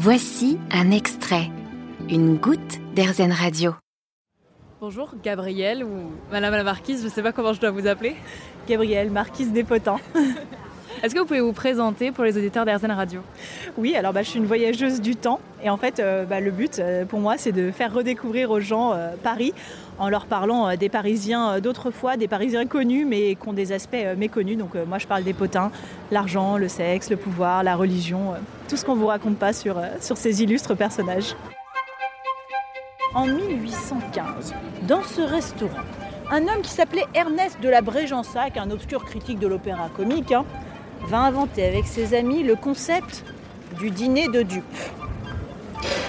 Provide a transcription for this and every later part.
Voici un extrait, une goutte d'Air Zen Radio. Bonjour, Gabrielle ou Madame la Marquise, je ne sais pas comment je dois vous appeler. Gabrielle Marquise des Potins. Est-ce que vous pouvez vous présenter pour les auditeurs d'Air Zen Radio ? Oui, alors je suis une voyageuse du temps et en fait le but pour moi c'est de faire redécouvrir aux gens Paris en leur parlant des Parisiens d'autrefois, des Parisiens connus mais qui ont des aspects méconnus. Donc moi je parle des potins, l'argent, le sexe, le pouvoir, la religion, tout ce qu'on ne vous raconte pas sur ces illustres personnages. En 1815, dans ce restaurant, un homme qui s'appelait Ernest de la Bréjensac, un obscur critique de l'opéra comique, va inventer avec ses amis le concept du dîner de dupes.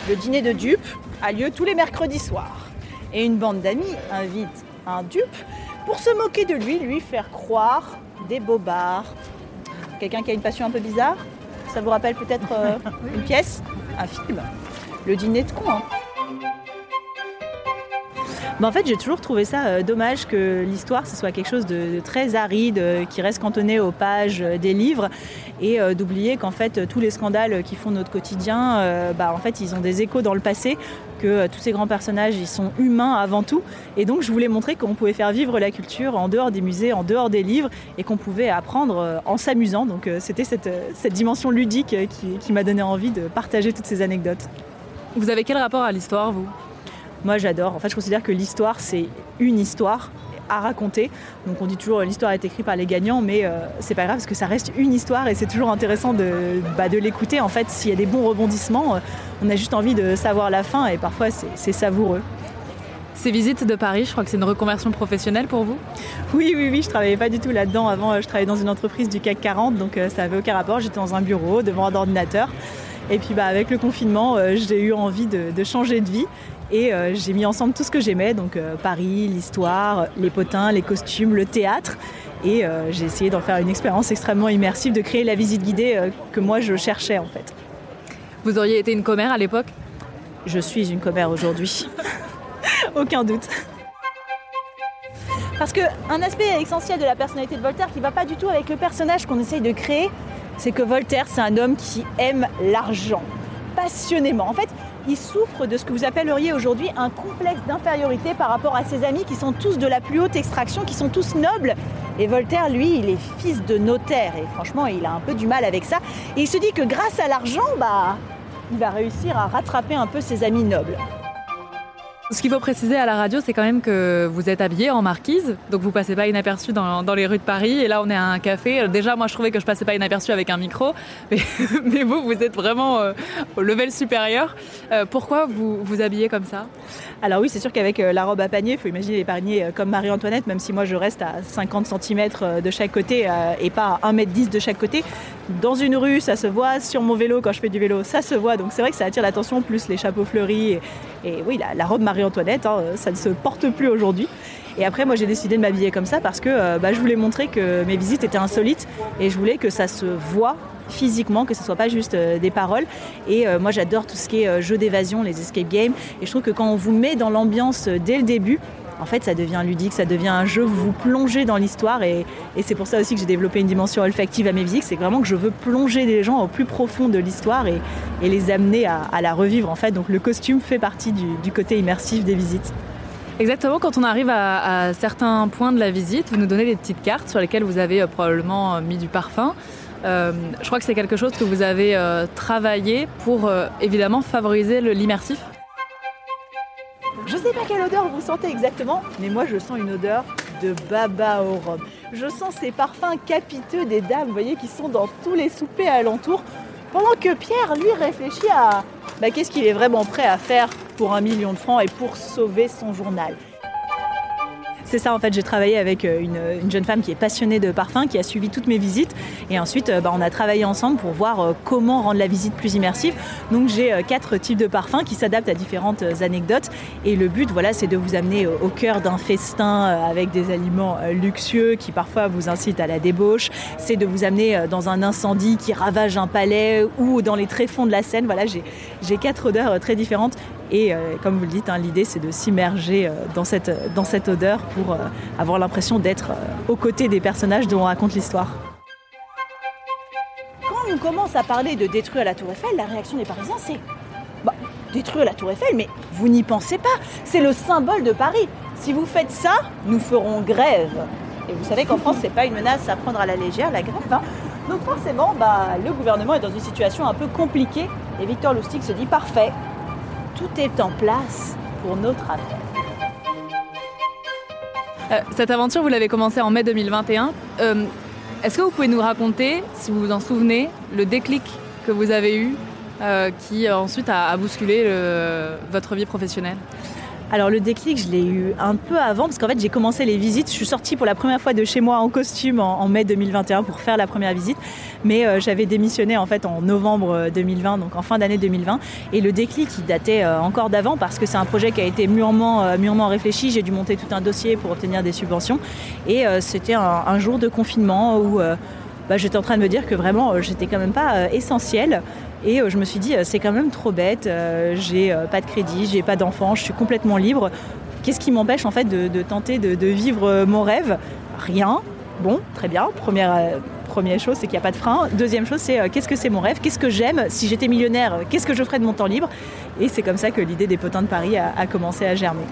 Le dîner de dupes a lieu tous les mercredis soirs. Et une bande d'amis invite un dupe pour se moquer de lui faire croire des bobards. Quelqu'un qui a une passion un peu bizarre ? Ça vous rappelle peut-être une pièce ? Un film ? Le dîner de cons. Ben en fait, j'ai toujours trouvé ça dommage que l'histoire, ce soit quelque chose de très aride, qui reste cantonné aux pages des livres, et d'oublier qu'en fait, tous les scandales qui font notre quotidien, en fait, ils ont des échos dans le passé, que tous ces grands personnages, ils sont humains avant tout. Et donc, je voulais montrer qu'on pouvait faire vivre la culture en dehors des musées, en dehors des livres, et qu'on pouvait apprendre en s'amusant. Donc, c'était cette dimension ludique qui m'a donné envie de partager toutes ces anecdotes. Vous avez quel rapport à l'histoire, vous ? Moi j'adore, en fait je considère que l'histoire c'est une histoire à raconter, donc on dit toujours l'histoire est écrite par les gagnants, mais c'est pas grave parce que ça reste une histoire et c'est toujours intéressant de l'écouter. En fait s'il y a des bons rebondissements, on a juste envie de savoir la fin et parfois c'est savoureux. Ces visites de Paris, je crois que c'est une reconversion professionnelle pour vous ? Oui, je travaillais pas du tout là-dedans, avant je travaillais dans une entreprise du CAC 40, donc ça avait aucun rapport, j'étais dans un bureau devant un ordinateur et puis avec le confinement j'ai eu envie de changer de vie. Et j'ai mis ensemble tout ce que j'aimais, donc Paris, l'histoire, les potins, les costumes, le théâtre. Et j'ai essayé d'en faire une expérience extrêmement immersive, de créer la visite guidée que moi je cherchais en fait. Vous auriez été une commère à l'époque ? Je suis une commère aujourd'hui, aucun doute. Parce qu'un aspect essentiel de la personnalité de Voltaire qui ne va pas du tout avec le personnage qu'on essaye de créer, c'est que Voltaire c'est un homme qui aime l'argent, passionnément. En fait, il souffre de ce que vous appelleriez aujourd'hui un complexe d'infériorité par rapport à ses amis qui sont tous de la plus haute extraction, qui sont tous nobles. Et Voltaire, lui, il est fils de notaire et franchement, il a un peu du mal avec ça. Et il se dit que grâce à l'argent, il va réussir à rattraper un peu ses amis nobles. Ce qu'il faut préciser à la radio, c'est quand même que vous êtes habillée en marquise, donc vous passez pas inaperçue dans les rues de Paris. Et là, on est à un café. Déjà, moi, je trouvais que je passais pas inaperçue avec un micro, mais vous êtes vraiment au level supérieur. Pourquoi vous habillez comme ça ? Alors oui, c'est sûr qu'avec la robe à panier, il faut imaginer les paniers comme Marie-Antoinette, même si moi, je reste à 50 cm de chaque côté et pas à 1,10 m de chaque côté. Dans une rue, ça se voit. Sur mon vélo, quand je fais du vélo, ça se voit. Donc c'est vrai que ça attire l'attention, plus les chapeaux fleuris et oui, la robe Marie-Antoinette, ça ne se porte plus aujourd'hui. Et après, moi, j'ai décidé de m'habiller comme ça parce que je voulais montrer que mes visites étaient insolites et je voulais que ça se voit physiquement, que ce ne soit pas juste des paroles. Et moi, j'adore tout ce qui est jeu d'évasion, les escape games. Et je trouve que quand on vous met dans l'ambiance dès le début, en fait, ça devient ludique, ça devient un jeu, vous vous plongez dans l'histoire. Et c'est pour ça aussi que j'ai développé une dimension olfactive à mes visites. C'est vraiment que je veux plonger les gens au plus profond de l'histoire et les amener à la revivre, en fait. Donc le costume fait partie du côté immersif des visites. Exactement, quand on arrive à certains points de la visite, vous nous donnez des petites cartes sur lesquelles vous avez probablement mis du parfum. Je crois que c'est quelque chose que vous avez travaillé pour évidemment favoriser l'immersif. Je ne sais pas quelle odeur vous sentez exactement, mais moi je sens une odeur de baba aux robes. Je sens ces parfums capiteux des dames, vous voyez, qui sont dans tous les soupers alentours, pendant que Pierre, lui, réfléchit à qu'est-ce qu'il est vraiment prêt à faire pour 1 million de francs et pour sauver son journal. C'est ça, en fait, j'ai travaillé avec une jeune femme qui est passionnée de parfums, qui a suivi toutes mes visites. Et ensuite, on a travaillé ensemble pour voir comment rendre la visite plus immersive. Donc, j'ai 4 types de parfums qui s'adaptent à différentes anecdotes. Et le but, voilà, c'est de vous amener au cœur d'un festin avec des aliments luxueux qui parfois vous incitent à la débauche. C'est de vous amener dans un incendie qui ravage un palais ou dans les tréfonds de la Seine. Voilà, j'ai 4 odeurs très différentes. Et comme vous le dites, l'idée, c'est de s'immerger dans cette odeur pour avoir l'impression d'être aux côtés des personnages dont on raconte l'histoire. Quand on commence à parler de détruire la Tour Eiffel, la réaction des Parisiens, c'est détruire la Tour Eiffel, mais vous n'y pensez pas, c'est le symbole de Paris. Si vous faites ça, nous ferons grève. Et vous savez qu'en France, c'est pas une menace à prendre à la légère, la grève. Hein. Donc forcément, le gouvernement est dans une situation un peu compliquée. Et Victor Loustic se dit, parfait, tout est en place pour notre affaire. Cette aventure, vous l'avez commencée en mai 2021. Est-ce que vous pouvez nous raconter, si vous vous en souvenez, le déclic que vous avez eu qui ensuite a bousculé votre vie professionnelle? Alors le déclic, je l'ai eu un peu avant parce qu'en fait j'ai commencé les visites. Je suis sortie pour la première fois de chez moi en costume en mai 2021 pour faire la première visite. Mais j'avais démissionné en fait en novembre 2020, donc en fin d'année 2020. Et le déclic, il datait encore d'avant parce que c'est un projet qui a été mûrement réfléchi. J'ai dû monter tout un dossier pour obtenir des subventions. Et c'était un jour de confinement où j'étais en train de me dire que vraiment j'étais quand même pas essentielle. Et je me suis dit, c'est quand même trop bête, j'ai pas de crédit, j'ai pas d'enfant, je suis complètement libre. Qu'est-ce qui m'empêche en fait de tenter de vivre mon rêve ? Rien. Bon, très bien. Première chose, c'est qu'il n'y a pas de frein. Deuxième chose, c'est qu'est-ce que c'est mon rêve ? Qu'est-ce que j'aime ? Si j'étais millionnaire, qu'est-ce que je ferais de mon temps libre ? Et c'est comme ça que l'idée des Potins de Paris a commencé à germer.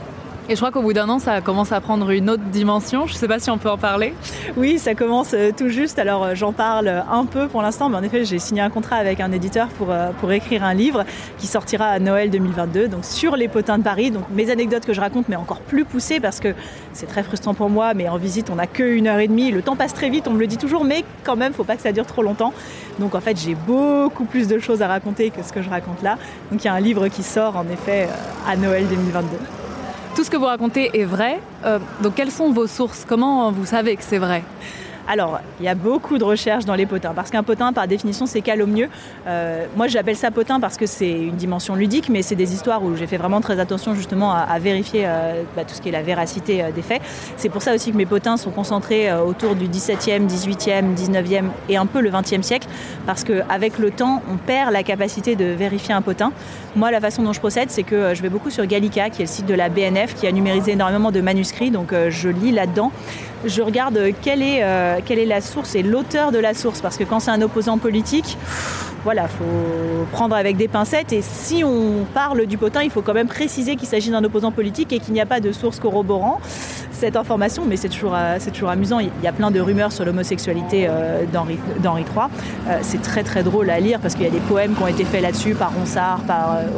Et je crois qu'au bout d'un an, ça commence à prendre une autre dimension. Je ne sais pas si on peut en parler. Oui, ça commence tout juste. Alors, j'en parle un peu pour l'instant. Mais en effet, j'ai signé un contrat avec un éditeur pour écrire un livre qui sortira à Noël 2022, donc sur les Potins de Paris. Donc, mes anecdotes que je raconte, mais encore plus poussées parce que c'est très frustrant pour moi. Mais en visite, on n'a qu'une heure et demie. Le temps passe très vite, on me le dit toujours. Mais quand même, il ne faut pas que ça dure trop longtemps. Donc, en fait, j'ai beaucoup plus de choses à raconter que ce que je raconte là. Donc, il y a un livre qui sort, en effet, à Noël 2022. Tout ce que vous racontez est vrai. Donc, quelles sont vos sources ? Comment vous savez que c'est vrai ? Alors, il y a beaucoup de recherches dans les potins, parce qu'un potin, par définition, c'est calomnieux. Moi, j'appelle ça potin parce que c'est une dimension ludique, mais c'est des histoires où j'ai fait vraiment très attention justement à vérifier tout ce qui est la véracité des faits. C'est pour ça aussi que mes potins sont concentrés autour du 17e, 18e, 19e et un peu le 20e siècle, parce qu'avec le temps, on perd la capacité de vérifier un potin. Moi, la façon dont je procède, c'est que je vais beaucoup sur Gallica, qui est le site de la BNF, qui a numérisé énormément de manuscrits, donc je lis là-dedans. Je regarde quelle est la source et l'auteur de la source. Parce que quand c'est un opposant politique, voilà, faut prendre avec des pincettes. Et si on parle du potin, il faut quand même préciser qu'il s'agit d'un opposant politique et qu'il n'y a pas de source corroborant cette information. Mais c'est toujours amusant. Il y a plein de rumeurs sur l'homosexualité d'Henri III. C'est très, très drôle à lire parce qu'il y a des poèmes qui ont été faits là-dessus par Ronsard.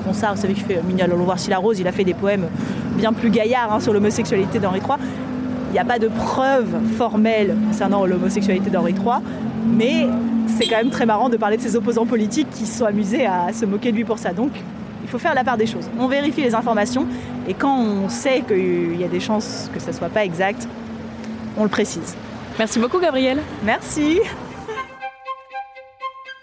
Ronsard, vous savez qu'il fait Mignol, on voir si la rose, il a fait des poèmes bien plus gaillards sur l'homosexualité d'Henri III. Il n'y a pas de preuves formelles concernant l'homosexualité d'Henri III, mais c'est quand même très marrant de parler de ses opposants politiques qui se sont amusés à se moquer de lui pour ça. Donc, il faut faire la part des choses. On vérifie les informations et quand on sait qu'il y a des chances que ça ne soit pas exact, on le précise. Merci beaucoup, Gabrielle. Merci.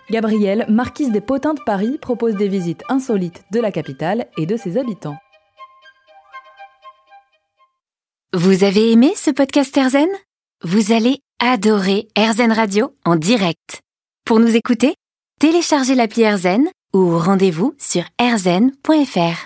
Gabrielle, marquise des Potins de Paris, propose des visites insolites de la capitale et de ses habitants. Vous avez aimé ce podcast Air Zen ? Vous allez adorer Air Zen Radio en direct. Pour nous écouter, téléchargez l'appli Air Zen ou rendez-vous sur airzen.fr.